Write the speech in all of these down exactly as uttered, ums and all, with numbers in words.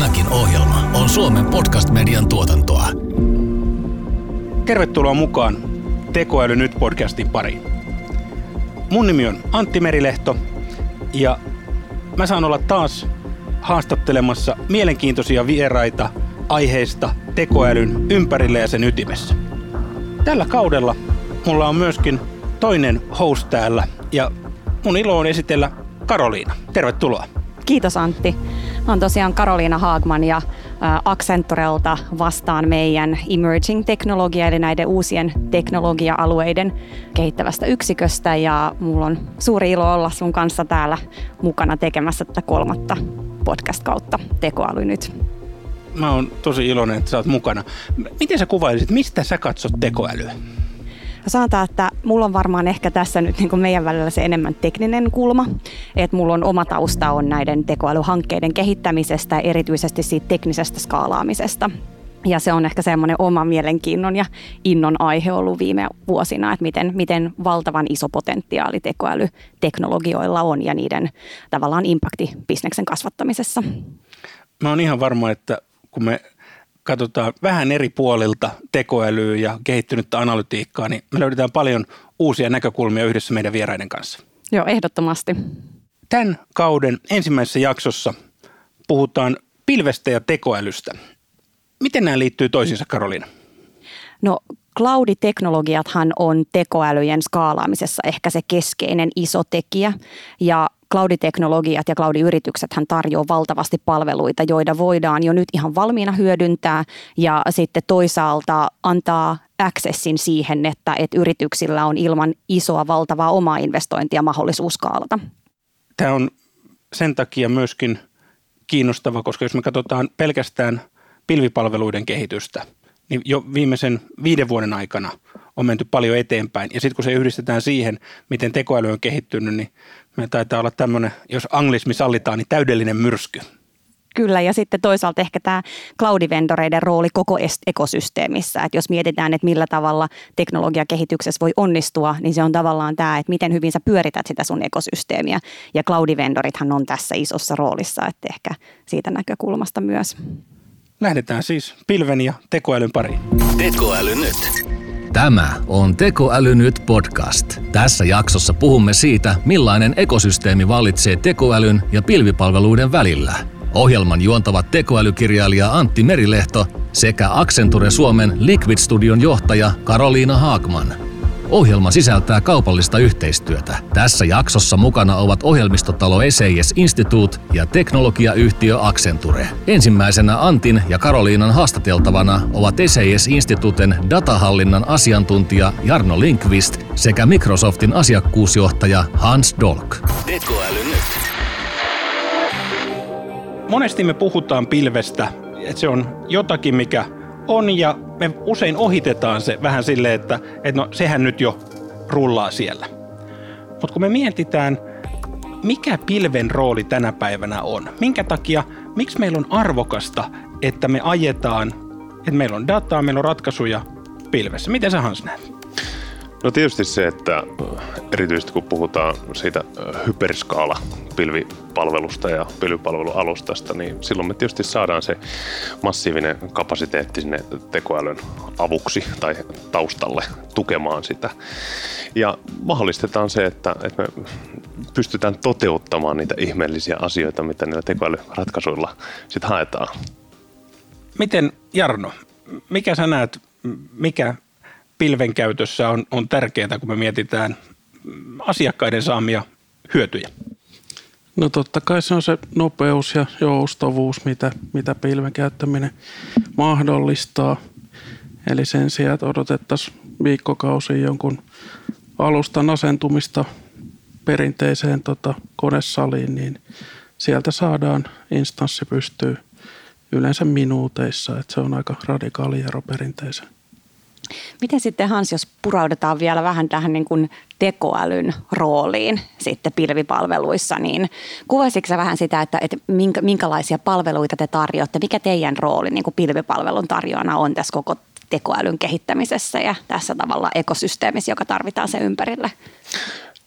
Tämäkin ohjelma on Suomen podcast-median tuotantoa. Tervetuloa mukaan Tekoäly nyt -podcastin pariin. Mun nimi on Antti Merilehto ja mä saan olla taas haastattelemassa mielenkiintoisia vieraita aiheista tekoälyn ympärillä ja sen ytimessä. Tällä kaudella mulla on myöskin toinen host täällä ja mun ilo on esitellä Karoliina. Tervetuloa. Kiitos Antti. Mä oon tosiaan Karoliina Haakman ja Accenturelta vastaan meidän Emerging Technologia eli näiden uusien teknologia-alueiden kehittävästä yksiköstä ja mulla on suuri ilo olla sun kanssa täällä mukana tekemässä tätä kolmatta podcast-kautta Tekoäly nyt. Mä oon tosi iloinen, että sä oot mukana. Miten sä kuvailisit, mistä sä katsot tekoälyä? Sanotaan, että mulla on varmaan ehkä tässä nyt niin kuin meidän välillä se enemmän tekninen kulma, että mulla on oma tausta on näiden tekoälyhankkeiden kehittämisestä ja erityisesti siitä teknisestä skaalaamisesta. Ja se on ehkä semmoinen oma mielenkiinnon ja innon aihe ollut viime vuosina, että miten, miten valtavan iso potentiaali tekoälyteknologioilla on ja niiden tavallaan impakti bisneksen kasvattamisessa. Mä oon ihan varma, että kun me katsotaan vähän eri puolilta tekoälyä ja kehittynyttä analytiikkaa, niin me löydetään paljon uusia näkökulmia yhdessä meidän vieraiden kanssa. Joo, ehdottomasti. Tämän kauden ensimmäisessä jaksossa puhutaan pilvestä ja tekoälystä. Miten nämä liittyy toisiinsa, Karoliina? No, cloud-teknologiathan on tekoälyjen skaalaamisessa ehkä se keskeinen iso tekijä ja cloud-teknologiat ja cloud-yrityksethän tarjoaa valtavasti palveluita, joita voidaan jo nyt ihan valmiina hyödyntää ja sitten toisaalta antaa accessin siihen, että, että yrityksillä on ilman isoa valtavaa omaa investointia mahdollisuus skaalata. Tämä on sen takia myöskin kiinnostava, koska jos me katsotaan pelkästään pilvipalveluiden kehitystä, niin jo viimeisen viiden vuoden aikana on menty paljon eteenpäin. Ja sitten kun se yhdistetään siihen, miten tekoäly on kehittynyt, niin me taitaa olla tämmöinen, jos anglismi sallitaan, niin täydellinen myrsky. Kyllä, ja sitten toisaalta ehkä tämä cloud-vendoreiden rooli koko ekosysteemissä. Että jos mietitään, että millä tavalla teknologiakehityksessä voi onnistua, niin se on tavallaan tämä, että miten hyvin sä pyörität sitä sun ekosysteemiä. Ja cloud-vendorithan on tässä isossa roolissa, että ehkä siitä näkökulmasta myös. Lähdetään siis pilven ja tekoälyn pariin. Tekoäly nyt. Tämä on Tekoäly nyt -podcast. Tässä jaksossa puhumme siitä, millainen ekosysteemi vallitsee tekoälyn ja pilvipalveluiden välillä. Ohjelman juontavat tekoälykirjailija Antti Merilehto sekä Accenture Suomen Liquid Studion johtaja Karoliina Haakman. Ohjelma sisältää kaupallista yhteistyötä. Tässä jaksossa mukana ovat ohjelmistotalo S A S Institute ja teknologiayhtiö Accenture. Ensimmäisenä Antin ja Karoliinan haastateltavana ovat S A S Instituten datahallinnan asiantuntija Jarno Linkvist sekä Microsoftin asiakkuusjohtaja Hans Dolk. Tekoäly nyt. Monesti me puhutaan pilvestä, että se on jotakin, mikä on ja me usein ohitetaan se vähän silleen, että, että no sehän nyt jo rullaa siellä. Mutta kun me mietitään, mikä pilven rooli tänä päivänä on, minkä takia, miksi meillä on arvokasta, että me ajetaan, että meillä on dataa, meillä on ratkaisuja pilvessä. Miten sä Hans näet? No tietysti se, että erityisesti kun puhutaan siitä hyperskaala-pilvipalvelusta ja pilvipalvelualustasta, niin silloin me tietysti saadaan se massiivinen kapasiteetti sinne tekoälyn avuksi tai taustalle tukemaan sitä. Ja mahdollistetaan se, että, että me pystytään toteuttamaan niitä ihmeellisiä asioita, mitä niillä tekoälyratkaisuilla sit haetaan. Miten Jarno, mikä sä näet, mikä pilven käytössä on, on tärkeää, kun me mietitään asiakkaiden saamia hyötyjä? No totta kai se on se nopeus ja joustavuus, mitä, mitä pilven käyttäminen mahdollistaa. Eli sen sijaan, että odotettaisiin viikkokausia jonkun alustan asentumista perinteiseen tota, konesaliin, niin sieltä saadaan instanssi pystyy yleensä minuuteissa. Että se on aika radikaali ero perinteiseen. Miten sitten Hans, jos puraudutaan vielä vähän tähän niin kuin tekoälyn rooliin sitten pilvipalveluissa, niin kuvaisitko sä vähän sitä, että, että minkälaisia palveluita te tarjoatte, mikä teidän rooli niin kuin pilvipalvelun tarjoajana on tässä koko tekoälyn kehittämisessä ja tässä tavalla ekosysteemissä, joka tarvitaan sen ympärille?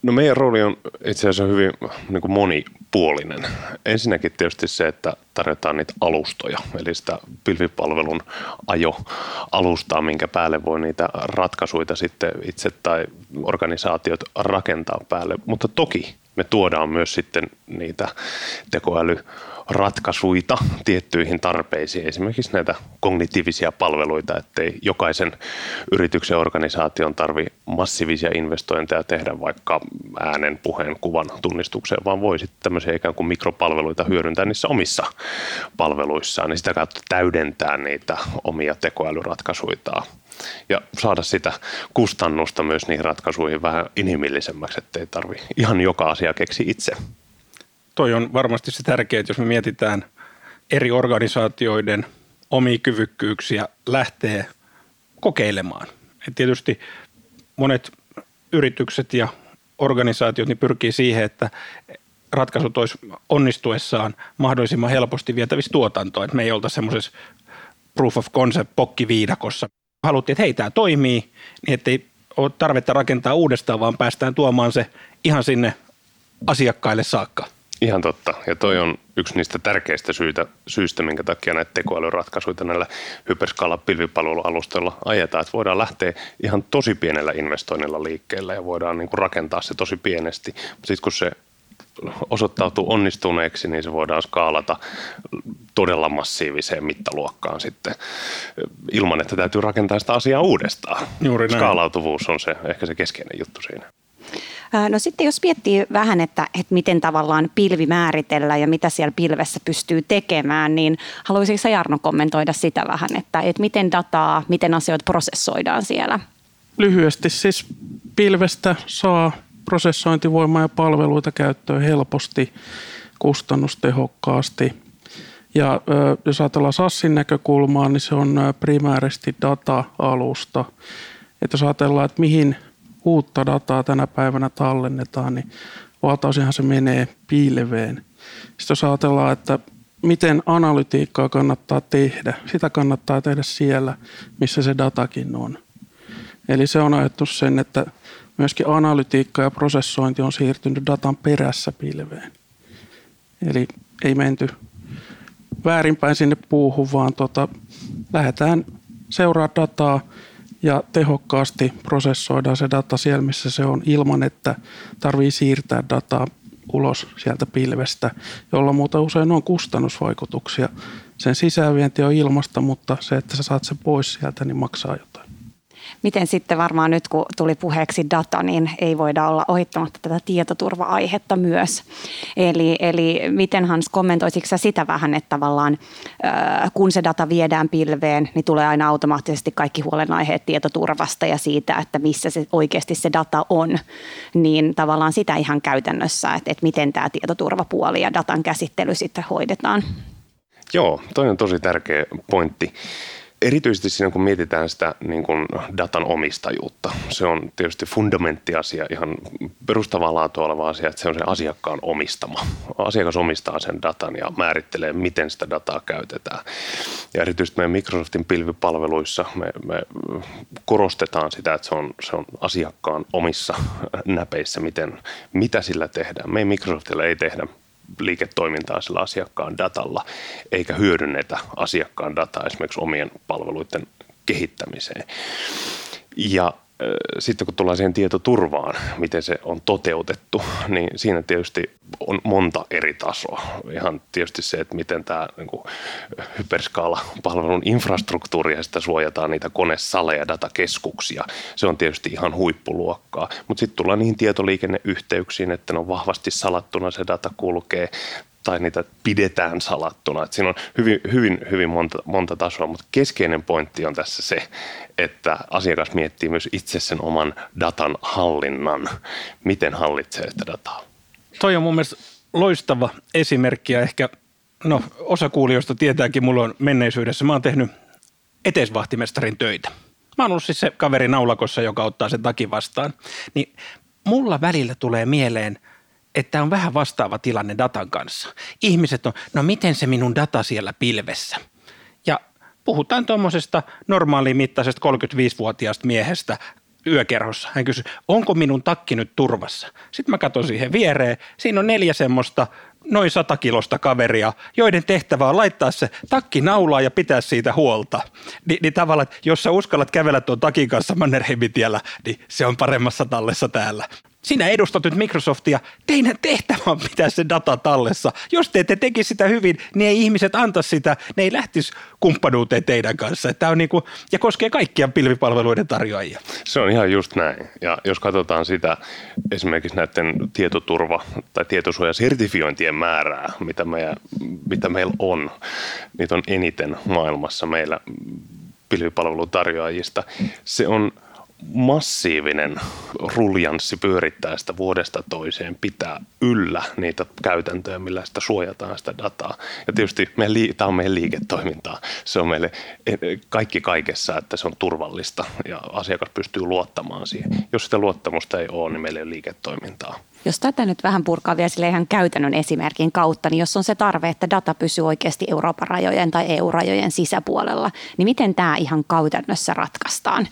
No meidän rooli on itse asiassa hyvin niin kuin monipuolinen. Ensinnäkin tietysti se, että tarjotaan niitä alustoja, eli sitä pilvipalvelun ajo-alustaa, minkä päälle voi niitä ratkaisuja sitten itse tai organisaatiot rakentaa päälle. Mutta toki me tuodaan myös sitten niitä tekoälyratkaisuja tiettyihin tarpeisiin, esimerkiksi näitä kognitiivisia palveluita, ettei jokaisen yrityksen organisaation tarvitse massiivisia investointeja tehdä vaikka äänen, puheen, kuvan tunnistukseen, vaan voi sitten tämmöisiä ikään kuin mikropalveluita hyödyntää niissä omissa palveluissaan, niin sitä kautta täydentää niitä omia tekoälyratkaisuitaan ja saada sitä kustannusta myös niihin ratkaisuihin vähän inhimillisemmäksi, ettei tarvitse ihan joka asia keksi itse. Toi on varmasti se tärkeää, että jos me mietitään eri organisaatioiden omia kyvykkyyksiä lähtee kokeilemaan. Et tietysti monet yritykset ja organisaatiot niin pyrkii siihen, että ratkaisut olisi onnistuessaan mahdollisimman helposti vietävissä tuotantoon. Et me ei oltaisi semmoisessa proof of concept -pokkiviidakossa. Haluttiin, että hei, tämä toimii, niin ettei ole tarvetta rakentaa uudestaan, vaan päästään tuomaan se ihan sinne asiakkaille saakka. Ihan totta. Ja toi on yksi niistä tärkeistä syitä, syistä, minkä takia näitä tekoälyratkaisuja näillä hyperskaala-pilvipalvelualustoilla ajetaan. Että voidaan lähteä ihan tosi pienellä investoinnilla liikkeelle ja voidaan niin kuin rakentaa se tosi pienesti. Sitten kun se osoittautuu onnistuneeksi, niin se voidaan skaalata todella massiiviseen mittaluokkaan sitten ilman, että täytyy rakentaa sitä asiaa uudestaan. Juuri näin. Skaalautuvuus on se, ehkä se keskeinen juttu siinä. No sitten jos miettii vähän, että, että miten tavallaan pilvi määritellään ja mitä siellä pilvessä pystyy tekemään, niin haluaisitko Jarno kommentoida sitä vähän, että, että miten dataa, miten asioita prosessoidaan siellä? Lyhyesti siis pilvestä saa prosessointivoimaa ja palveluita käyttöön helposti, kustannustehokkaasti. Ja jos ajatellaan SASin näkökulmaa, niin se on primäärisesti data-alusta. Että jos ajatellaan, että mihin uutta dataa tänä päivänä tallennetaan, niin valtaosinhan se menee pilveen. Sitten jos ajatellaan, että miten analytiikkaa kannattaa tehdä, sitä kannattaa tehdä siellä, missä se datakin on. Eli se on ajatus sen, että myöskin analytiikka ja prosessointi on siirtynyt datan perässä pilveen. Eli ei menty väärinpäin sinne puuhun, vaan tota, lähdetään seuraa dataa ja tehokkaasti prosessoidaan se data siellä, missä se on, ilman että tarvitsee siirtää dataa ulos sieltä pilvestä, jolla muuta usein on kustannusvaikutuksia. Sen sisäänvienti on ilmasta, mutta se, että sä saat sen pois sieltä, niin maksaa jotain. Miten sitten varmaan nyt, kun tuli puheeksi data, niin ei voida olla ohittamatta tätä tietoturva-aihetta myös. Eli, eli miten, Hans, kommentoisitko sä sitä vähän, että tavallaan kun se data viedään pilveen, niin tulee aina automaattisesti kaikki huolenaiheet tietoturvasta ja siitä, että missä se oikeasti se data on. Niin tavallaan sitä ihan käytännössä, että, että miten tämä tietoturvapuoli ja datan käsittely sitten hoidetaan. Joo, toi on tosi tärkeä pointti. Erityisesti siinä, kun mietitään sitä niin kuin datan omistajuutta, se on tietysti fundamenttiasia, ihan perustavaa laatua oleva asia, että se on se asiakkaan omistama. Asiakas omistaa sen datan ja määrittelee, miten sitä dataa käytetään. Ja erityisesti meidän Microsoftin pilvipalveluissa me, me korostetaan sitä, että se on, se on asiakkaan omissa näpeissä, miten, mitä sillä tehdään. Me Microsoftilla ei tehdä liiketoimintaa sillä asiakkaan datalla, eikä hyödynnetä asiakkaan dataa esimerkiksi omien palveluiden kehittämiseen. Ja äh, sitten kun tullaan siihen tietoturvaan, miten se on toteutettu, niin siinä tietysti on monta eri tasoa. Ihan tietysti se, että miten tämä niin kuin hyperskaala-palvelun infrastruktuuria, sitä suojataan niitä konesaleja, datakeskuksia. Se on tietysti ihan huippuluokkaa. Mutta sitten tullaan niihin tietoliikenneyhteyksiin, että ne on vahvasti salattuna, se data kulkee, tai niitä pidetään salattuna. Et siinä on hyvin, hyvin, hyvin monta, monta tasoa, mutta keskeinen pointti on tässä se, että asiakas miettii myös itse sen oman datan hallinnan, miten hallitsee sitä dataa. Toi on mun mielestä loistava esimerkki ja ehkä, no osa kuulijoista tietääkin, mulla on menneisyydessä, mä oon tehnyt eteisvahtimestarin töitä. Mä oon ollut siis se kaveri naulakossa, joka ottaa sen takin vastaan. Niin mulla välillä tulee mieleen, että on vähän vastaava tilanne datan kanssa. Ihmiset on, no miten se minun data siellä pilvessä? Ja puhutaan tuommoisesta normaaliin mittaisesta kolmekymmentäviisivuotiaasta miehestä, yökerhossa. Hän kysyi, onko minun takki nyt turvassa? Sitten mä katson siihen viereen. Siinä on neljä semmoista noin satakilosta kaveria, joiden tehtävä on laittaa se takki naulaa ja pitää siitä huolta. Ni, niin tavallaan, että jos sä uskallat kävellä tuon takin kanssa Mannerheimitiellä, niin se on paremmassa tallessa täällä. Sinä edustat nyt Microsoftia, teidän tehtävä on pitää se data tallessa. Jos te ette tekisi sitä hyvin, niin ei ihmiset antaisi sitä, ne ei lähtisi kumppanuuteen teidän kanssa. Tämä on niin kuin, ja koskee kaikkia pilvipalveluiden tarjoajia. Se on ihan just näin. Ja jos katsotaan sitä esimerkiksi näiden tietoturva- tai tietosuojasertifiointien määrää, mitä, meidän, mitä meillä on, niitä on eniten maailmassa meillä pilvipalvelutarjoajista, se on massiivinen ruljanssi pyörittää sitä vuodesta toiseen, pitää yllä niitä käytäntöjä, millä sitä suojataan sitä dataa. Ja tietysti meidän, tämä on meidän liiketoimintaa. Se on meille kaikki kaikessa, että se on turvallista ja asiakas pystyy luottamaan siihen. Jos sitä luottamusta ei ole, niin meillä ei ole liiketoimintaa. Jos tätä nyt vähän purkaa vielä sille ihan käytännön esimerkin kautta, niin jos on se tarve, että data pysyy oikeasti Euroopan rajojen tai E U-rajojen sisäpuolella, niin miten tämä ihan käytännössä ratkaistaan?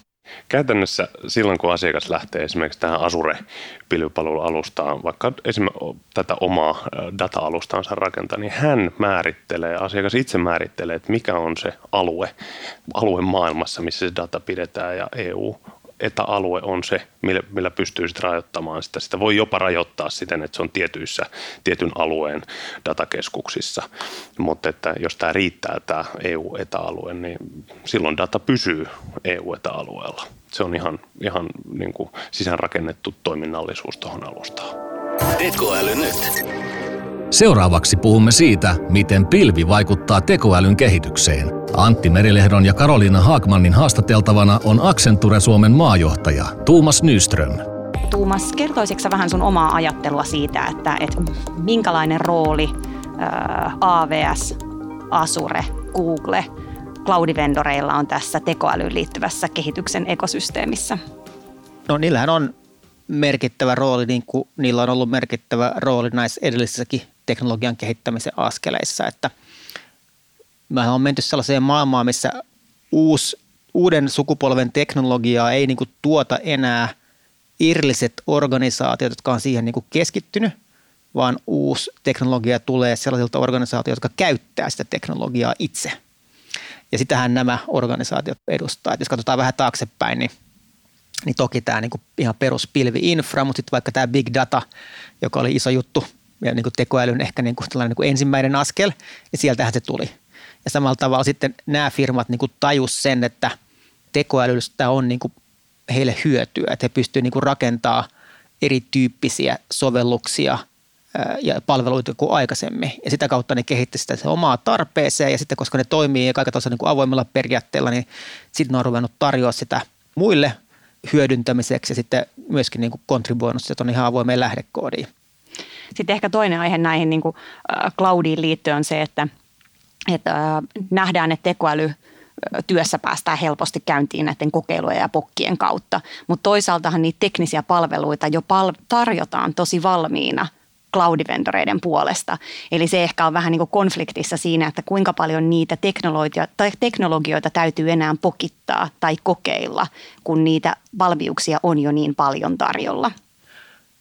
Käytännössä silloin, kun asiakas lähtee esimerkiksi tähän Azure-pilvipalvelualustaan, vaikka esimerkiksi tätä omaa data-alustaansa rakentaa, niin hän määrittelee, asiakas itse määrittelee, että mikä on se alue, alue maailmassa, missä se data pidetään ja E U etäalue on se, millä, millä pystyy sit rajoittamaan sitä. Sitä voi jopa rajoittaa siten, että se on tietyissä, tietyn alueen datakeskuksissa, mutta että jos tämä riittää tämä E U-etäalue, niin silloin data pysyy E U-etäalueella. Se on ihan, ihan niin kuin sisäänrakennettu toiminnallisuus tuohon alustaan. Tekoäly nyt. Seuraavaksi puhumme siitä, miten pilvi vaikuttaa tekoälyn kehitykseen. Antti Merilehdon ja Karoliina Haakmanin haastateltavana on Accenture Suomen maajohtaja Tuomas Nyström. Tuomas, kertoisitko vähän sun omaa ajattelua siitä, että, että minkälainen rooli ää, A W S, Azure, Google, cloudivendoreilla on tässä tekoälyyn liittyvässä kehityksen ekosysteemissä? No niillähän on merkittävä rooli, niin kuin niillä on ollut merkittävä rooli näissä edellisissäkin teknologian kehittämisen askeleissa, että mehän on menty sellaiseen maailmaan, missä uusi, uuden sukupolven teknologiaa ei niin kuin tuota enää erilliset organisaatiot, jotka on siihen niin kuin keskittynyt, vaan uusi teknologia tulee sellaisilta organisaatioilta, jotka käyttää sitä teknologiaa itse. Ja sitähän nämä organisaatiot edustaa. Et jos katsotaan vähän taaksepäin, niin Niin toki tämä niinku ihan peruspilvi-infra, mutta sitten vaikka tämä big data, joka oli iso juttu ja niinku tekoälyn ehkä niinku niinku ensimmäinen askel, niin sieltähän se tuli. Ja samalla tavalla sitten nämä firmat niinku tajus sen, että tekoälystä on niinku heille hyötyä, että he pystyvät niinku rakentamaan erityyppisiä sovelluksia ja palveluita kuin aikaisemmin. Ja sitä kautta ne kehittävät sitä se omaa tarpeeseen ja sitten koska ne toimii kaiken tuossa niinku avoimella periaatteella, niin sitten ne on ruvennut tarjoamaan sitä muille hyödyntämiseksi ja sitten myöskin niin kuin kontribuoinut sitä tuonne ihan avoimeen lähdekoodiin. Sitten ehkä toinen aihe näihin niin kuin cloudiin liittyen on se, että, että nähdään, että tekoälytyössä päästään helposti käyntiin näiden kokeilujen ja pokkien kautta, mutta toisaaltahan niitä teknisiä palveluita jo pal- tarjotaan tosi valmiina cloudivendoreiden puolesta. Eli se ehkä on vähän niin kuin konfliktissa siinä, että kuinka paljon niitä teknologioita, tai teknologioita täytyy enää pokittaa tai kokeilla, kun niitä valmiuksia on jo niin paljon tarjolla.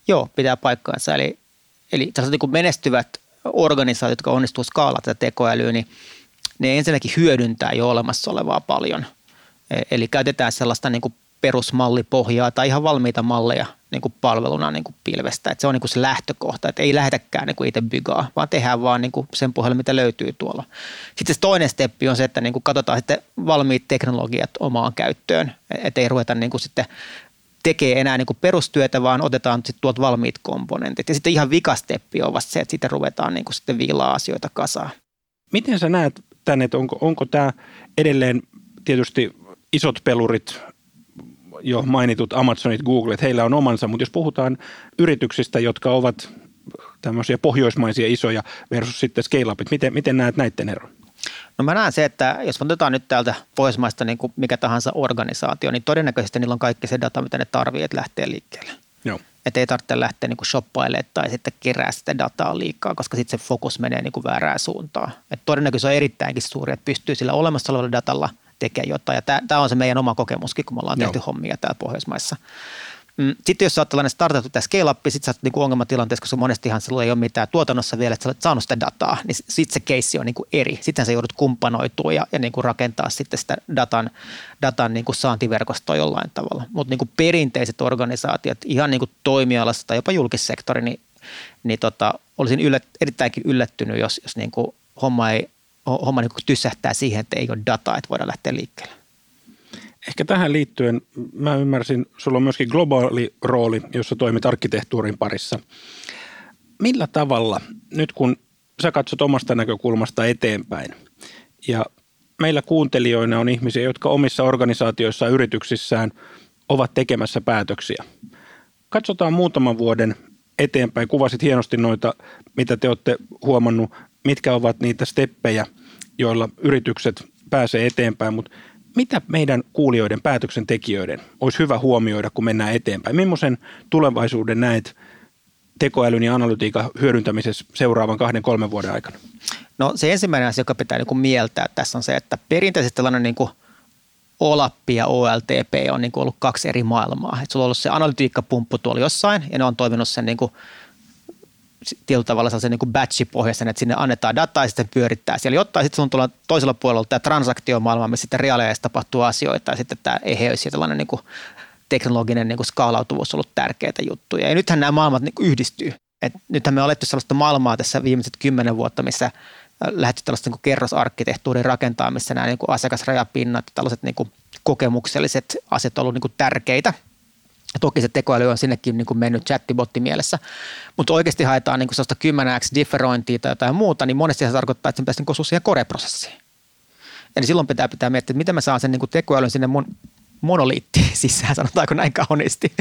Joo, pitää paikkaansa. Eli, eli niin kuin menestyvät organisaatiot, jotka onnistuu skaalata tätä tekoälyä, niin ne ensinnäkin hyödyntää jo olemassa olevaa paljon. Eli käytetään sellaista niin kuin perusmallipohjaa tai ihan valmiita malleja niin kuin palveluna niin kuin pilvestä. Että se on niin kuin se lähtökohta, että ei lähdäkään niin kuin itse byggaa, vaan tehdään vaan niin kuin sen pohjalle, mitä löytyy tuolla. Sitten se toinen steppi on se, että niin kuin katsotaan sitten valmiit teknologiat omaan käyttöön, että ei ruveta niin kuin sitten tekee enää niin kuin perustyötä, vaan otetaan sitten tuolta valmiit komponentit. Ja sitten ihan vikasteppi on vasta se, että sitten ruvetaan niin kuin sitten viilaa asioita kasaan. Miten sä näet tämän, että onko, onko tämä edelleen tietysti isot pelurit, jo mainitut Amazonit, Googlet, heillä on omansa, mutta jos puhutaan yrityksistä, jotka ovat tämmöisiä pohjoismaisia isoja versus sitten scale-upit, miten, miten näet näiden eron? No mä näen se, että jos otetaan nyt täältä pohjoismaista niin kuin mikä tahansa organisaatio, niin todennäköisesti niillä on kaikki se data, mitä ne tarvitsee, että lähtee liikkeelle. Joo. Että ei tarvitse lähteä niin kuin shoppailemaan tai sitten kerää sitä dataa liikaa, koska sitten se fokus menee niin kuin väärään suuntaan. Että todennäköisesti on erittäinkin suuri, että pystyy sillä olemassa olevalla datalla tekee jotain. Tämä on se meidän oma kokemuskin, kun me ollaan tehty Joo. hommia täällä Pohjoismaissa. Sitten jos sä oot tällainen startup tai scale-up, sit sä oot niinku ongelmatilanteessa, koska monestihan sulla ei ole mitään tuotannossa vielä, että sä olet saanut sitä dataa, niin sit se keissi on niinku eri. Sitten sä joudut kumppanoitua ja, ja niinku rakentaa sitten sitä datan, datan niinku saantiverkostoa jollain tavalla. Mutta niinku perinteiset organisaatiot, ihan niinku toimialassa tai jopa julkissektori, niin, niin tota, olisin yllät, erittäinkin yllättynyt, jos, jos niinku homma, ei, homma niinku tysähtää siihen, että ei ole dataa, että voidaan lähteä liikkeelle. Ehkä tähän liittyen, mä ymmärsin, sulla on myöskin globaali rooli, jossa toimit arkkitehtuurin parissa. Millä tavalla, nyt kun sä katsot omasta näkökulmasta eteenpäin, ja meillä kuuntelijoina on ihmisiä, jotka omissa organisaatioissaan, yrityksissään ovat tekemässä päätöksiä. Katsotaan muutaman vuoden eteenpäin, kuvasit hienosti noita, mitä te olette huomannut, mitkä ovat niitä steppejä, joilla yritykset pääsee eteenpäin, mutta mitä meidän kuulijoiden, päätöksentekijöiden olisi hyvä huomioida, kun mennään eteenpäin? Millaisen tulevaisuuden näet tekoälyn ja analytiikan hyödyntämisessä seuraavan kahden, kolmen vuoden aikana? No se ensimmäinen asia, joka pitää niin kuin mieltää tässä on se, että perinteisesti tällainen niin kuin O L A P ja O L T P on niin kuin ollut kaksi eri maailmaa. Et sulla on ollut se analytiikkapumppu tuolla jossain ja ne on toiminut sen niin kuin tietyllä tavalla sellaisen niin kuin batchipohjaisen, että sinne annetaan dataa ja sitten pyörittää siellä jotain. Sitten sun tullaan toisella puolella tämä transaktiomaailma, missä sitten reaaliajassa tapahtuu asioita ja sitten tämä eheys ja tällainen niin kuin teknologinen niin kuin skaalautuvuus on ollut tärkeitä juttuja. Ja nythän nämä maailmat niin kuin yhdistyy. Et nythän me on alettu sellaista maailmaa tässä viimeiset kymmenen vuotta, missä lähdetty tällaista niin kerrosarkkitehtuurin rakentaa, missä nämä niin kuin asiakasrajapinnat ja tällaiset niin kuin kokemukselliset asiat on ollut niin kuin tärkeitä. Ja toki se tekoäly on sinnekin niin kuin mennyt chattibotti mielessä, mutta oikeasti haetaan niin kuin sellaista kymmenen kertaa differointia tai jotain muuta, niin monesti se tarkoittaa, että sen pitäisi niin kuin osua siihen core-prosessiin. Eli silloin pitää pitää miettiä, että miten mä saan sen niin kuin tekoälyn sinne mun monoliittiin sisään, sanotaanko näin kauniisti.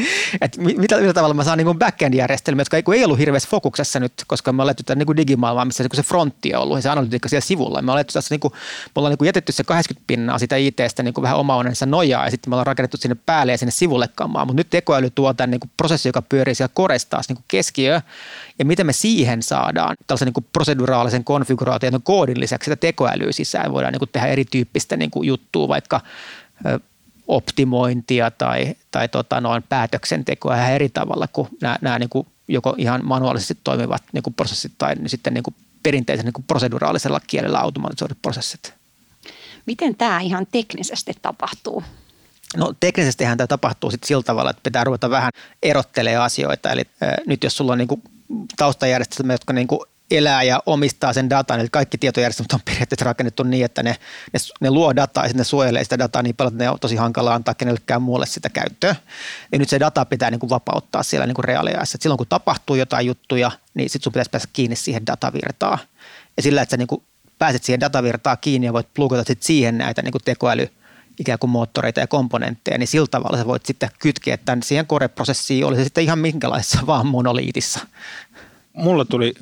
Että mitä, mitä tavalla mä saan niin kuin backend-järjestelmiä, jotka ei ollut hirveässä fokuksessa nyt, koska me ollaan laitettu tämän niin kuin digimaailmaan, missä se frontti on ollut ja se analytiikka siellä sivulla. Me ollaan laitettu tässä, niin kuin, me ollaan niin kuin jätetty se kahdeksankymmentä pinnaa sitä I T:stä niin kuin vähän oma onnensa nojaa ja sitten me ollaan rakennettu sinne päälle ja sinne sivulle kamaan. Mutta nyt tekoäly tuo tämän niin kuin prosessi, joka pyörii siellä korestaan niin kuin keskiöön ja miten me siihen saadaan tällaisen niin kuin proseduraalisen konfiguraation ja koodin lisäksi sitä tekoälyä sisään. Voidaan niin kuin tehdä erityyppistä niin kuin juttua, vaikka optimointia tai, tai tota noin päätöksentekoa ihan eri tavalla kuin nämä, nämä niin kuin joko ihan manuaalisesti toimivat niin kuin prosessit tai sitten niin kuin perinteisen niin kuin proseduraalisella kielellä automatisoidut prosessit. Miten tämä ihan teknisesti tapahtuu? No teknisestihän tämä tapahtuu sitten sillä tavalla, että pitää ruveta vähän erottelemaan asioita. Eli äh, nyt jos sulla on niin kuin taustajärjestelmä, jotka niin kuin elää ja omistaa sen datan, eli kaikki tietojärjestelmät on periaatteessa rakennettu niin, että ne, ne, ne luo dataa ja sitten ne suojelee sitä dataa niin paljon, että ne on tosi hankala antaa kenellekään muualle sitä käyttöä. Ja nyt se data pitää niin kuin vapauttaa siellä niin kuin reaaliajassa. Et silloin kun tapahtuu jotain juttuja, niin sitten sun pitäisi päästä kiinni siihen datavirtaan. Ja sillä, että sä niin kuin pääset siihen datavirtaan kiinni ja voit plugata sit siihen näitä niin kuin tekoäly ikään kuin moottoreita ja komponentteja, niin sillä tavalla sä voit sitten kytkeä tämän siihen koreprosessiin, oli se sitten ihan minkälaisessa vaan monoliitissa. Mulla tuli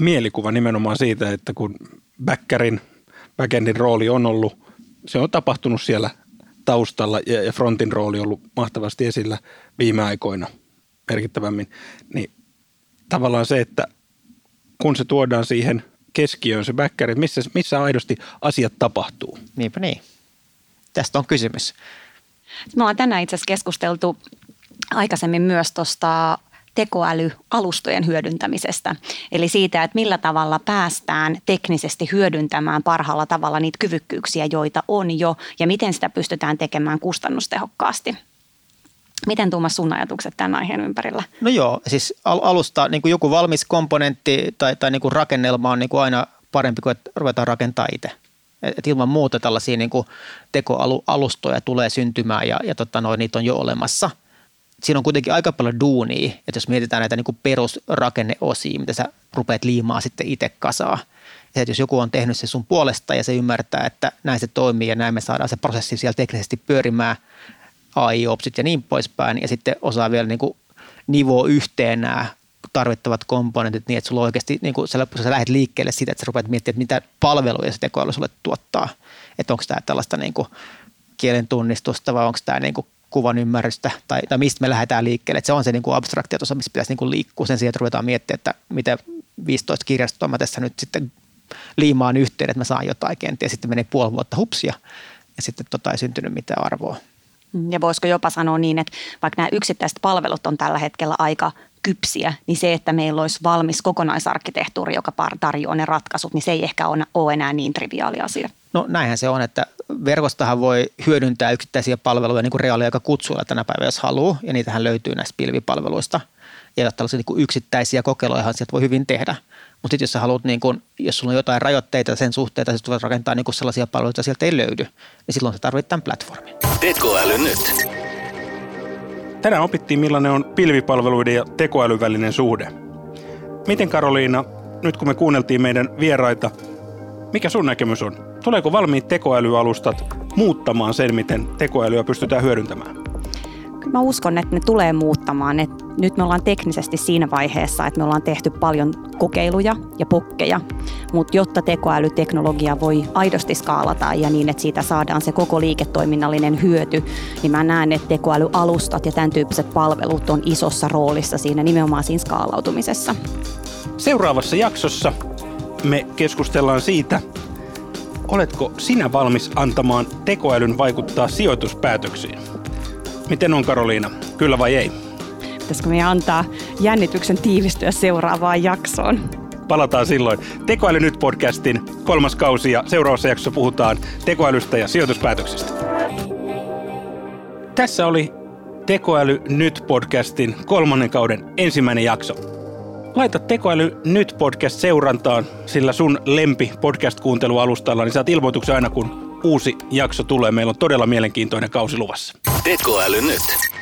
mielikuva nimenomaan siitä, että kun backerin, backendin rooli on ollut, se on tapahtunut siellä taustalla ja frontin rooli on ollut mahtavasti esillä viime aikoina merkittävämmin, niin tavallaan se, että kun se tuodaan siihen keskiöön se backeri, missä, missä aidosti asiat tapahtuu. Niinpä niin. Tästä on kysymys. Me ollaan tänään itse asiassa keskusteltu aikaisemmin myös tuosta tekoälyalustojen hyödyntämisestä, eli siitä, että millä tavalla päästään teknisesti hyödyntämään parhaalla tavalla niitä kyvykkyyksiä, joita on jo, ja miten sitä pystytään tekemään kustannustehokkaasti. Miten, Tuomas, sun ajatukset tämän aiheen ympärillä? No joo, siis alusta niin kuin joku valmis komponentti tai, tai niin kuin rakennelma on niin kuin aina parempi kuin, että ruvetaan rakentamaan itse. Et ilman muuta tällaisia niin kuin tekoalustoja tulee syntymään ja, ja tota noin, niitä on jo olemassa. Siinä on kuitenkin aika paljon duunia, että jos mietitään näitä niin kuin perusrakenneosia, mitä sä rupeat liimaa sitten itse kasaa. Ja jos joku on tehnyt se sun puolesta ja se ymmärtää, että näin se toimii ja näin me saadaan se prosessi siellä teknisesti pyörimään, A I-opsit ja niin poispäin, ja sitten osaa vielä niin kuin nivoo yhteen nämä tarvittavat komponentit niin, että sulla oikeasti, niin kuin sä, sä lähdet liikkeelle siitä, että sä rupeat miettimään, mitä palveluja se tekoäly sulle tuottaa. Että onko tämä tällaista niin kuin kielen tunnistusta vai onko tämä niin kuin kuvan ymmärrystä tai, tai mistä me lähdetään liikkeelle. Että se on se niin kuin abstraktio tuossa, missä pitäisi niin kuin liikkua. Sen sijaan, että ruvetaan miettimään, että mitä viisitoista kirjastoa mä tässä nyt sitten liimaan yhteen, että mä saan jotain kenties. Sitten menee puoli vuotta hupsia ja sitten tota ei syntynyt mitään arvoa. Ja voisiko jopa sanoa niin, että vaikka nämä yksittäiset palvelut on tällä hetkellä aika kypsiä, niin se, että meillä olisi valmis kokonaisarkkitehtuuri, joka tarjoaa ne ratkaisut, niin se ei ehkä ole enää niin triviaali asia. No näinhän se on, että verkostahan voi hyödyntää yksittäisiä palveluja niin kuin reaaliaikakutsuilla tänä päivänä, jos haluaa, ja niitähän löytyy näistä pilvipalveluista. Ja tällaisia niin kuin yksittäisiä kokeilujahan sieltä voi hyvin tehdä. Mutta sitten jos sä haluat, niin kun, jos sulla on jotain rajoitteita sen suhteen, että sä tulet rakentaa niin kun sellaisia palveluita, joita sieltä ei löydy, niin silloin sä tarvitset tämän platformin. Tekoäly nyt. Tänään opittiin, millainen on pilvipalveluiden ja tekoälyn välinen suhde. Miten Karoliina, nyt kun me kuunneltiin meidän vieraita, mikä sun näkemys on? Tuleeko valmiit tekoälyalustat muuttamaan sen, miten tekoälyä pystytään hyödyntämään? Mä uskon, että ne tulee muuttamaan. Et nyt me ollaan teknisesti siinä vaiheessa, että me ollaan tehty paljon kokeiluja ja pokkeja, mutta jotta tekoälyteknologia voi aidosti skaalata ja niin, että siitä saadaan se koko liiketoiminnallinen hyöty, niin mä näen, että tekoälyalustat ja tämän tyyppiset palvelut on isossa roolissa siinä nimenomaan siinä skaalautumisessa. Seuraavassa jaksossa me keskustellaan siitä, oletko sinä valmis antamaan tekoälyn vaikuttaa sijoituspäätöksiin? Miten on, Karoliina? Kyllä vai ei? Pitäisikö meidän antaa jännityksen tiivistyä seuraavaan jaksoon? Palataan silloin. Tekoäly nyt -podcastin kolmas kausi ja seuraavassa jaksossa puhutaan tekoälystä ja sijoituspäätöksistä. Tässä oli Tekoäly nyt -podcastin kolmannen kauden ensimmäinen jakso. Laita Tekoäly nyt -podcast seurantaan, sillä sun lempi podcast-kuuntelualustalla niin saat ilmoituksen aina kun uusi jakso tulee. Meillä on todella mielenkiintoinen kausi luvassa. Tekoäly nyt.